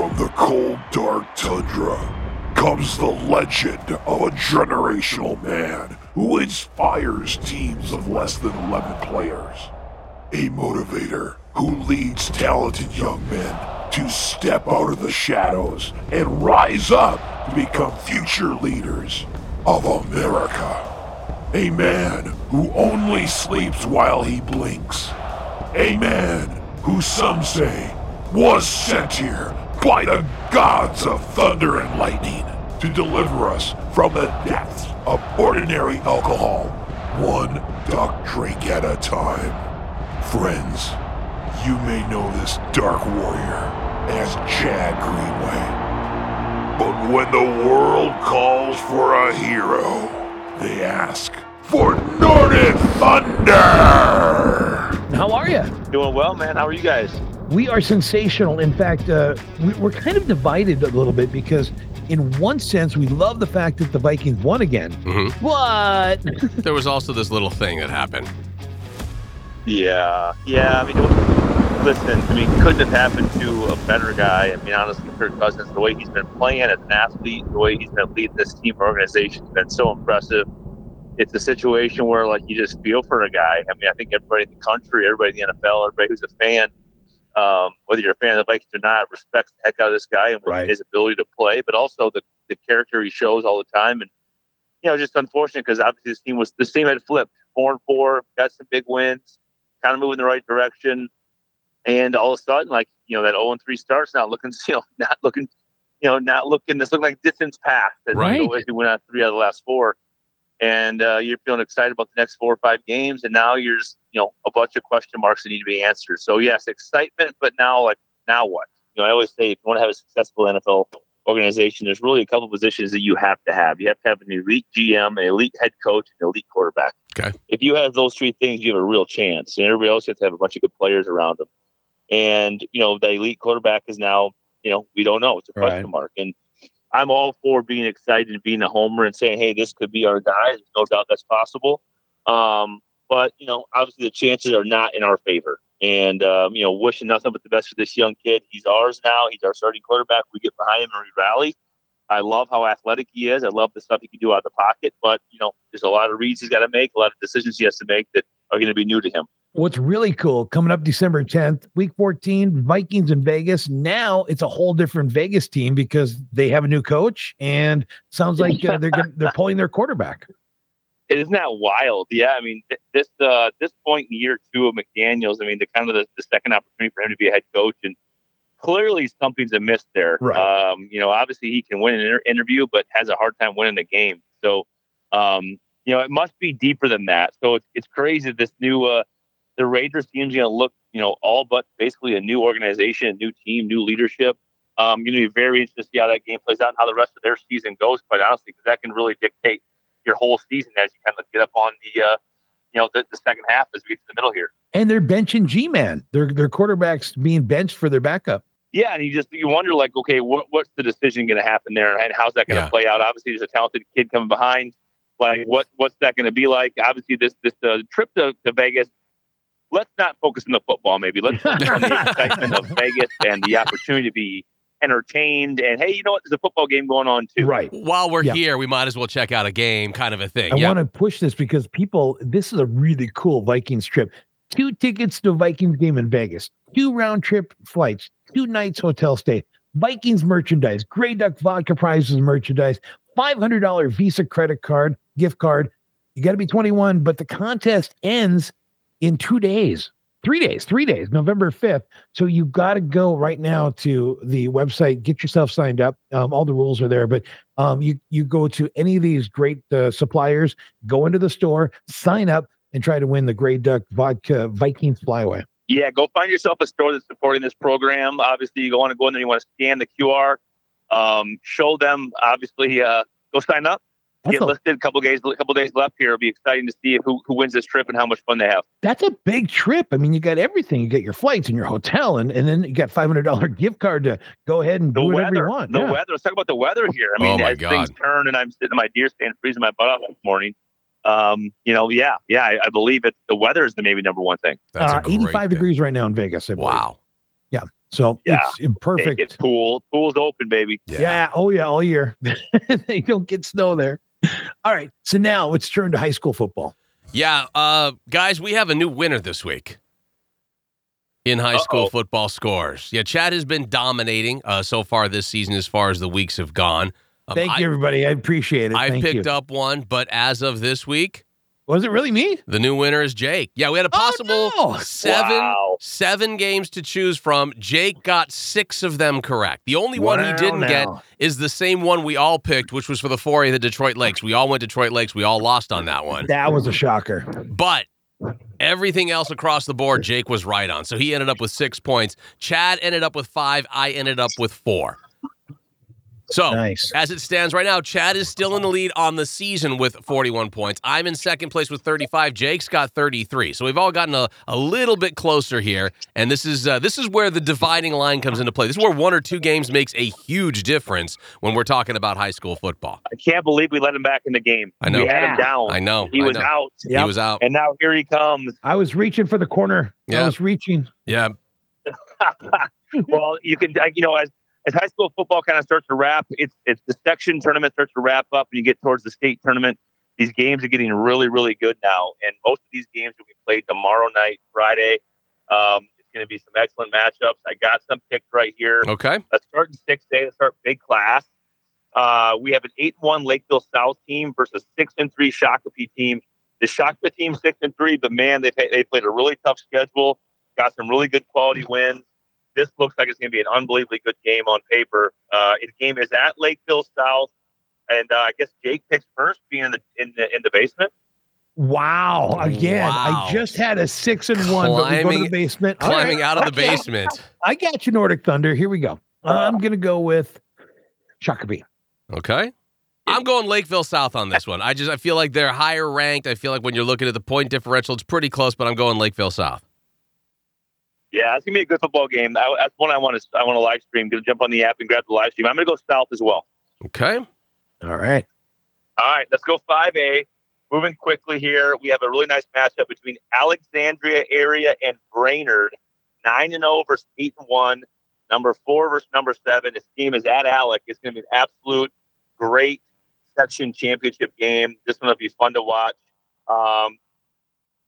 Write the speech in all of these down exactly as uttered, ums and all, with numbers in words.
From the cold, dark tundra comes the legend of a generational man who inspires teams of less than eleven players. A motivator who leads talented young men to step out of the shadows and rise up to become future leaders of America. A man who only sleeps while he blinks. A man who some say was sent here by the gods of thunder and lightning to deliver us from the depths of ordinary alcohol, one duck drink at a time. Friends, you may know this dark warrior as Chad Greenway. But when the world calls for a hero, they ask for Nordic Thunder! How are you? Doing well, man. How are you guys? We are sensational. In fact, uh, we, we're kind of divided a little bit because in one sense, we love the fact that the Vikings won again. Mm-hmm. What? There was also this little thing that happened. Yeah. Yeah. I mean, listen, I mean, couldn't have happened to a better guy. I mean, honestly, Kirk Cousins, the way he's been playing as an athlete, the way he's been leading this team organization has been so impressive. It's a situation where, like, you just feel for a guy. I mean, I think everybody in the country, everybody in the N F L, everybody who's a fan, Um, whether you're a fan of the Vikings or not, respect the heck out of this guy and right. his ability to play, but also the, the character he shows all the time. And, you know, just unfortunate because obviously this team was this team had flipped four and four, got some big wins, kind of moving in the right direction. And all of a sudden, like, you know, that oh and three starts not looking, you know, not looking, you know, not looking, this looked like distance past. Right. We went out three out of the last four. And uh, you're feeling excited about the next four or five games, and now you're, just, you know, a bunch of question marks that need to be answered. So yes, excitement, but now, like, now what? You know, I always say if you want to have a successful N F L organization, there's really a couple positions that you have to have. You have to have an elite G M, an elite head coach, and an elite quarterback. Okay. If you have those three things, you have a real chance, and everybody else has to have a bunch of good players around them. And you know, the elite quarterback is now, you know, we don't know. It's a question right. mark, and. I'm all for being excited and being a homer and saying, hey, this could be our guy. There's no doubt that's possible. Um, but, you know, obviously the chances are not in our favor. And, um, you know, wishing nothing but the best for this young kid. He's ours now. He's our starting quarterback. We get behind him and we rally. I love how athletic he is. I love the stuff he can do out of the pocket. But, you know, there's a lot of reads he's got to make, a lot of decisions he has to make that are going to be new to him. What's really cool, coming up December tenth, week fourteen, Vikings in Vegas. Now it's a whole different Vegas team because they have a new coach and sounds like uh, they're gonna, they're pulling their quarterback. Isn't that wild? Yeah, I mean, th- this uh, this point in year two of McDaniels, I mean, the kind of the, the second opportunity for him to be a head coach, and clearly something's amiss there. Right. Um, you know, obviously he can win an inter- interview, but has a hard time winning the game. So, um, you know, it must be deeper than that. So it's, it's crazy this new uh, – the Raiders team's going to look, you know, all but basically a new organization, a new team, new leadership. Um, going to be very interested to see how that game plays out and how the rest of their season goes, quite honestly, because that can really dictate your whole season as you kind of get up on the, uh, you know, the, the second half as we get to the middle here. And they're benching G-Man. Their their quarterback's being benched for their backup. Yeah, and you just you wonder, like, okay, what what's the decision going to happen there, and how's that going to yeah. play out? Obviously, there's a talented kid coming behind. Like, what what's that going to be like? Obviously, this this uh, trip to, to Vegas. Let's not focus on the football, maybe. Let's focus on the excitement of Vegas and the opportunity to be entertained. And, hey, you know what? There's a football game going on, too. Right. While we're yeah. here, we might as well check out a game kind of a thing. I yeah. want to push this because people, this is a really cool Vikings trip. Two tickets to a Vikings game in Vegas. Two round-trip flights. Two nights hotel stay. Vikings merchandise. Grey Duck vodka prizes merchandise. five hundred dollars Visa credit card, gift card. You got to be twenty-one, but the contest ends in two days, three days, three days, November fifth. So you got to go right now to the website, get yourself signed up. Um, all the rules are there, but um, you, you go to any of these great uh, suppliers, go into the store, sign up, and try to win the Grey Duck Vodka Vikings Flyway. Yeah, go find yourself a store that's supporting this program. Obviously, you want to go in there, you want to scan the Q R, um, show them, obviously, uh, go sign up. That's Get listed a couple days, a couple days left here. It'll be exciting to see who, who wins this trip and how much fun they have. That's a big trip. I mean, you got everything. You get your flights and your hotel, and, and then you got five hundred dollars gift card to go ahead and do whatever you want. The yeah. weather. Let's talk about the weather here. I mean, oh as God. things turn and I'm sitting in my deer stand freezing my butt off this morning. Um, you know, yeah, yeah, I, I believe it. The weather is the maybe number one thing. That's uh, eighty-five thing. Degrees right now in Vegas. I believe. Wow. Yeah. So yeah, it's imperfect. It's pool. Pool's open, baby. Yeah. yeah. Oh, yeah. All year. They don't get snow there. All right. So now it's turned to high school football. Yeah. Uh, guys, we have a new winner this week in high Uh-oh. school football scores. Yeah. Chad has been dominating uh, so far this season as far as the weeks have gone. Um, Thank I, you, everybody. I appreciate it. I Thank picked you. up one, but as of this week, was it really me? The new winner is Jake. Yeah, we had a possible oh, no. seven wow. seven games to choose from. Jake got six of them correct. The only one well, he didn't now. get is the same one we all picked, which was for the foray of the Detroit Lakes. We all went Detroit Lakes. We all lost on that one. That was a shocker. But everything else across the board, Jake was right on. So he ended up with six points. Chad ended up with five. I ended up with four. So, nice. As it stands right now, Chad is still in the lead on the season with forty-one points. I'm in second place with thirty-five. Jake's got thirty-three. So we've all gotten a, a little bit closer here, and this is uh, this is where the dividing line comes into play. This is where one or two games makes a huge difference when we're talking about high school football. I can't believe we let him back in the game. I know. We had yeah. him down. I know. He I was know. out. Yep. He was out. And now here he comes. I was reaching for the corner. Yeah. I was reaching. Yeah. Well, you can, you know, as As high school football kind of starts to wrap, it's it's the section tournament starts to wrap up, and you get towards the state tournament. These games are getting really, really good now, and most of these games will be played tomorrow night, Friday. Um, it's going to be some excellent matchups. I got some picked right here. Okay. Let's start in six A. Let's start big class. Uh, we have an eight and one Lakeville South team versus six and three Shakopee team. The Shakopee team six and three, but, man, they they played a really tough schedule, got some really good quality wins. This looks like it's going to be an unbelievably good game on paper. Uh, the game is at Lakeville South, and uh, I guess Jake picks first, being in the in the, in the basement. Wow! Again, wow. I just had a six and one, climbing, but we go to the basement, climbing right. out of the I basement. Got, I got you, Nordic Thunder. Here we go. I'm going to go with Shakopee. Okay. I'm going Lakeville South on this one. I just I feel like they're higher ranked. I feel like when you're looking at the point differential, it's pretty close, but I'm going Lakeville South. Yeah, it's gonna be a good football game. I, that's one I want to. I want to live stream. Gonna jump on the app and grab the live stream. I'm gonna go south as well. Okay. All right. All right. Let's go five A. Moving quickly here, we have a really nice matchup between Alexandria area and Brainerd. Nine and zero versus eight and one. Number four versus number seven. This game is at Alec. It's gonna be an absolute great section championship game. This one will be fun to watch. Um,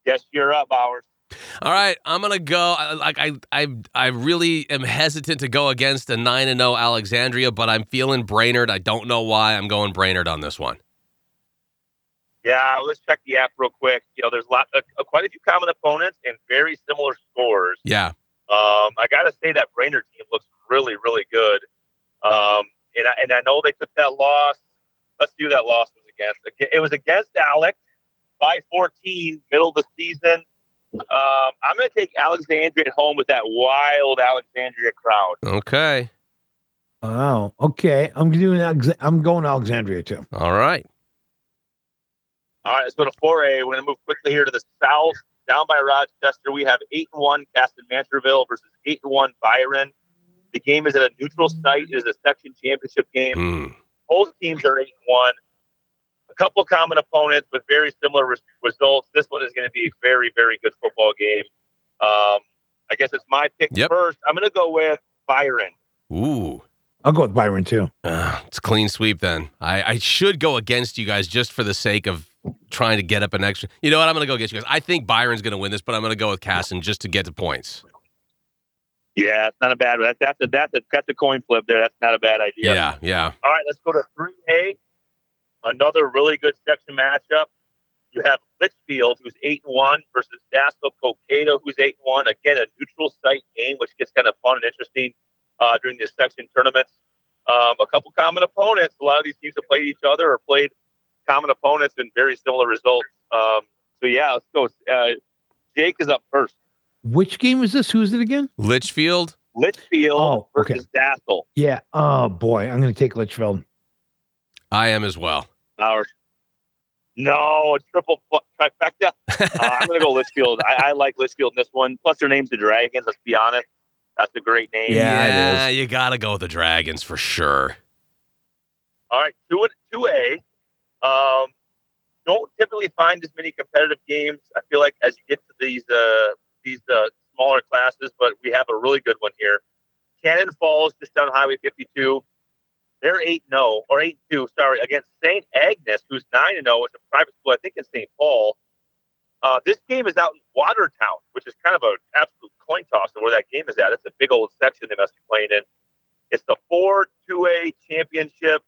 yes, you're up, Bower. All right, I'm gonna go. Like I, I, I really am hesitant to go against a nine and zero Alexandria, but I'm feeling Brainerd. I don't know why. I'm going Brainerd on this one. Yeah, let's check the app real quick. You know, there's a lot, uh, quite a few common opponents and very similar scores. Yeah. Um, I gotta say that Brainerd team looks really, really good. Um, and I, and I know they took that loss. Let's do that loss was against. It was against Alex by fourteen, middle of the season. Um, I'm going to take Alexandria at home with that wild Alexandria crowd. Okay. Wow. Okay. I'm doing. Alex- I'm going Alexandria too. All right. All right. Let's go to four A. We're going to move quickly here to the south, down by Rochester. We have eight and one Kasson-Mantorville versus eight and one Byron. The game is at a neutral site. It is a section championship game. Mm. Both teams are eight and one. A couple common opponents with very similar res- results. This one is going to be a very, very good football game. Um, I guess it's my pick yep. first. I'm going to go with Byron. Ooh. I'll go with Byron, too. Uh, it's a clean sweep, then. I, I should go against you guys just for the sake of trying to get up an extra. You know what? I'm going to go against you guys. I think Byron's going to win this, but I'm going to go with Kasson just to get to points. Yeah, it's not a bad one. That's, that's, that's, that's a coin flip there. That's not a bad idea. Yeah, yeah. All right, let's go to three A. Another really good section matchup. You have Litchfield, who's eight and one, versus Dassel-Cocado, who's eight and one. Again, a neutral site game, which gets kind of fun and interesting uh, during these section tournaments. Um, a couple common opponents. A lot of these teams have played each other or played common opponents and very similar results. Um, so yeah, let's go. Uh, Jake is up first. Which game is this? Who's it again? Litchfield. Litchfield oh, versus okay. Dassel. Yeah. Oh boy, I'm going to take Litchfield. I am as well. Our, no, a triple trifecta. Uh, I'm going to go Litchfield. I, I like Litchfield in this one. Plus, their name's the Dragons. Let's be honest. That's a great name. Yeah, yeah you got to go with the Dragons for sure. All right, two two A. Um, don't typically find as many competitive games. I feel like as you get to these uh, these uh, smaller classes, but we have a really good one here. Cannon Falls, just down Highway fifty-two, they're eight and oh, or eight and two, sorry, against Saint Agnes, who's nine and oh. It's a private school, I think, in Saint Paul. Uh, this game is out in Watertown, which is kind of an absolute coin toss of where that game is at. It's a big old section they must be playing in. It's the four two A championship.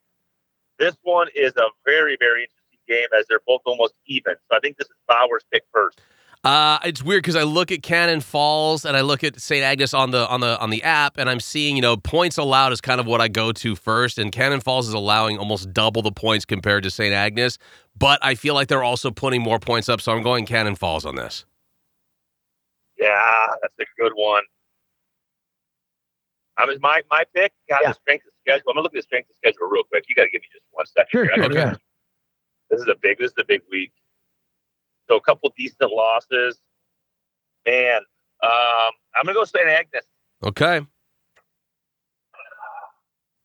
This one is a very, very interesting game as they're both almost even. So I think this is Bower's pick first. Uh, it's weird because I look at Cannon Falls and I look at Saint Agnes on the on the on the app, and I'm seeing, you know, points allowed is kind of what I go to first, and Cannon Falls is allowing almost double the points compared to Saint Agnes, but I feel like they're also putting more points up, so I'm going Cannon Falls on this. Yeah, that's a good one. I was my my pick. Got yeah. the strength of schedule. I'm gonna look at the strength of schedule real quick. You got to give me just one second. Sure, here. Sure, okay. Yeah. This is a big. This is a big week. So a couple decent losses, man. Um, I'm gonna go Saint Agnes. Okay.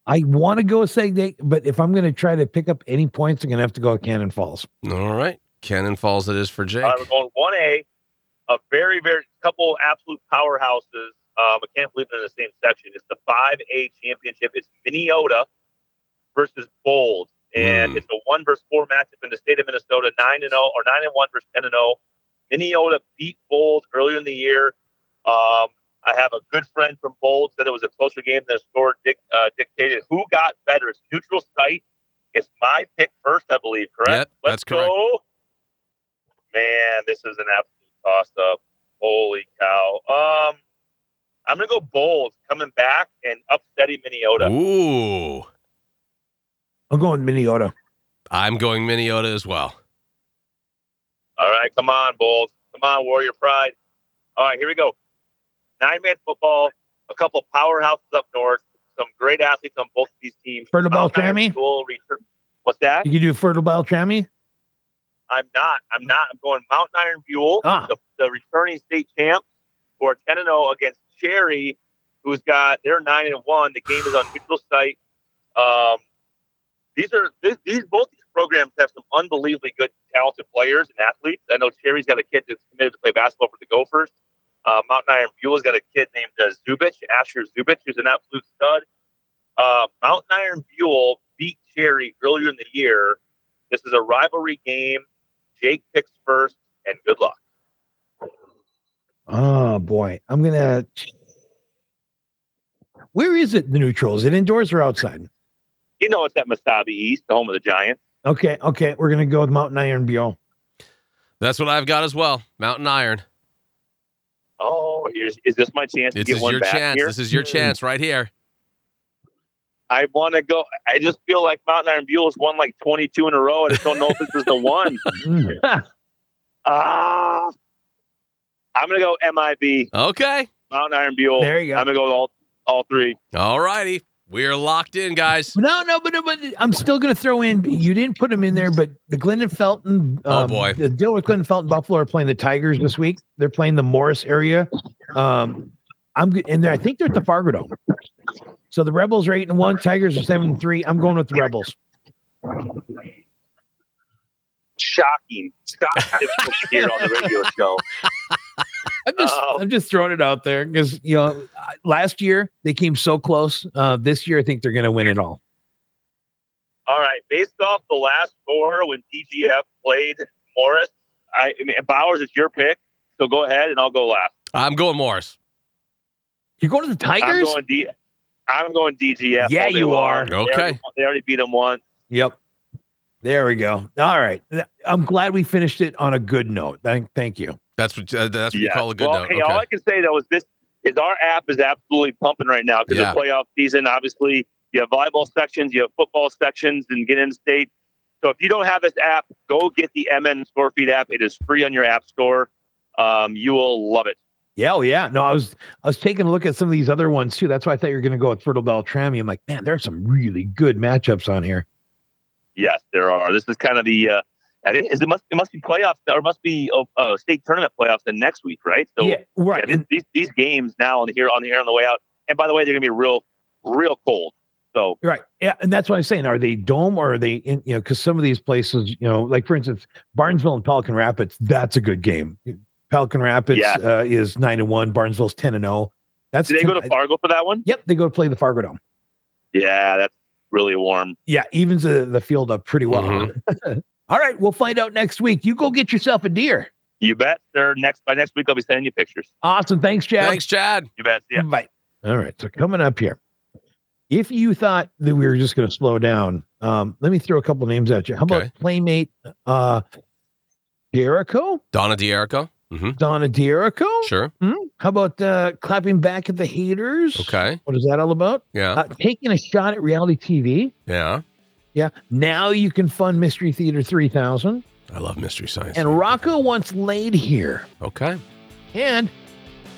I want to go Saint Agnes, but if I'm gonna try to pick up any points, I'm gonna have to go Cannon Falls. All right, Cannon Falls. It is for Jake. Uh, we're going one A. A very, very couple absolute powerhouses. Um, I can't believe they're in the same section. It's the five A championship. It's Minneota versus Bold. And mm. it's a one versus four matchup in the state of Minnesota, nine and oh, or nine and one versus ten and oh. Minneota beat Bold earlier in the year. Um, I have a good friend from Bold said it was a closer game than the score dic- uh, dictated. Who got better? It's neutral site. It's my pick first, I believe, correct? Yep, Let's that's correct. go. Man, this is an absolute toss-up. Holy cow. Um... I'm going to go Bold, coming back and upsetting Minneota. Ooh. I'm going Minneota. I'm going Minneota as well. All right, come on, Bold. Come on, Warrior Pride. All right, here we go. Nine-man football, a couple powerhouses up north, some great athletes on both of these teams. Fertile Beltrami? What's that? You can do Fertile Beltrami? I'm not. I'm not. I'm going Mountain Iron-Buhl, ah. the, the returning state champ, who are ten and oh against Cherry, who's got they're nine and one. The game is on neutral site. Um, these are these, these both these programs have some unbelievably good, talented players and athletes. I know Cherry's got a kid that's committed to play basketball for the Gophers. Uh, Mountain Iron-Buhl's got a kid named uh, Zubich, Asher Zubich, who's an absolute stud. Uh, Mountain Iron-Buhl beat Cherry earlier in the year. This is a rivalry game. Jake picks first, and good luck. Oh boy. I'm gonna where is it the neutral? Is it indoors or outside? You know it's at Mesabi East, the home of the Giants. Okay, okay. We're gonna go with Mountain Iron-Buhl. That's what I've got as well. Mountain Iron. Oh, here's is this my chance to this get is one your back chance. Here? This is your mm. chance right here. I wanna go. I just feel like Mountain Iron-Buhl has won like twenty-two in a row, and I don't know if this is the one. Ah, uh, I'm going to go M I B. Okay. Mountain Iron-Buhl. There you go. I'm going to go with all, all three. All righty. We're locked in, guys. No, no, but, but I'm still going to throw in, you didn't put them in there, but the Glyndon-Felton. Um, oh, boy. The deal with Glyndon-Felton Buffalo are playing the Tigers this week. They're playing the Morris area. Um, I'm And I think they're at the Fargo Dome. So the Rebels are eight and one. Tigers are seven and three. I'm going with the Rebels. Shocking. Stop here on the radio show. I'm just, uh, I'm just throwing it out there because, you know, last year they came so close. Uh, this year, I think they're going to win it all. All right. Based off the last score when D G F played Morris, I, I mean, Bowers, it's your pick. So go ahead and I'll go last. I'm going Morris. You're going to the Tigers? I'm going, D- I'm going D G F. Yeah, you are. Long. Okay. They already, they already beat them once. Yep. There we go. All right. I'm glad we finished it on a good note. Thank, thank you. That's what uh, that's what yeah. you call a good well, note. Hey, okay. All I can say though is this is our app is absolutely pumping right now because yeah. the playoff season. Obviously, you have volleyball sections, you have football sections, and get in state. So if you don't have this app, go get the M N Scorefeed app. It is free on your app store. Um, you will love it. Yeah, oh, yeah. No, I was I was taking a look at some of these other ones too. That's why I thought you were going to go with Fertile Beltrami. I'm like, man, there's some really good matchups on here. Yes, there are. This is kind of the uh, it must it must be playoffs or must be uh, state tournament playoffs the next week, right? So yeah, right. Yeah, these these games now on the here on the air on the way out. And by the way, they're gonna be real real cold. So right, yeah, and that's what I'm saying. Are they dome or are they in? You know, because some of these places, you know, like for instance, Barnesville and Pelican Rapids. That's a good game. Pelican Rapids yeah. uh, is nine and one. Barnesville's ten and zero. That's Did they go to Fargo for that one? Yep, they go to play the Fargo Dome. Yeah, that's really warm. Yeah, evens the, the field up pretty well. Mm-hmm. All right, we'll find out next week. You go get yourself a deer. You bet. Sir. Next by next week, I'll be sending you pictures. Awesome. Thanks, Chad. Thanks, Chad. You bet. Yeah. Bye. All right. So coming up here, if you thought that we were just going to slow down, um, let me throw a couple names at you. How okay. about Playmate uh, D'Erico? Donna D'Erico. Mm-hmm. Donna D'Erico. Sure. Mm-hmm. How about uh, clapping back at the haters? Okay. What is that all about? Yeah. Uh, taking a shot at reality T V. Yeah. Yeah. Now you can fund Mystery Theater three thousand. I love Mystery Science. And Rocco once laid here. Okay. And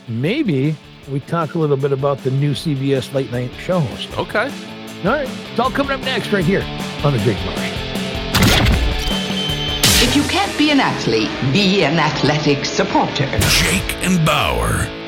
maybe we talk a little bit about the new C B S late night show host. Okay. All right. It's all coming up next right here on The Big Marsh. If you can't be an athlete, be an athletic supporter. Jake and Bower.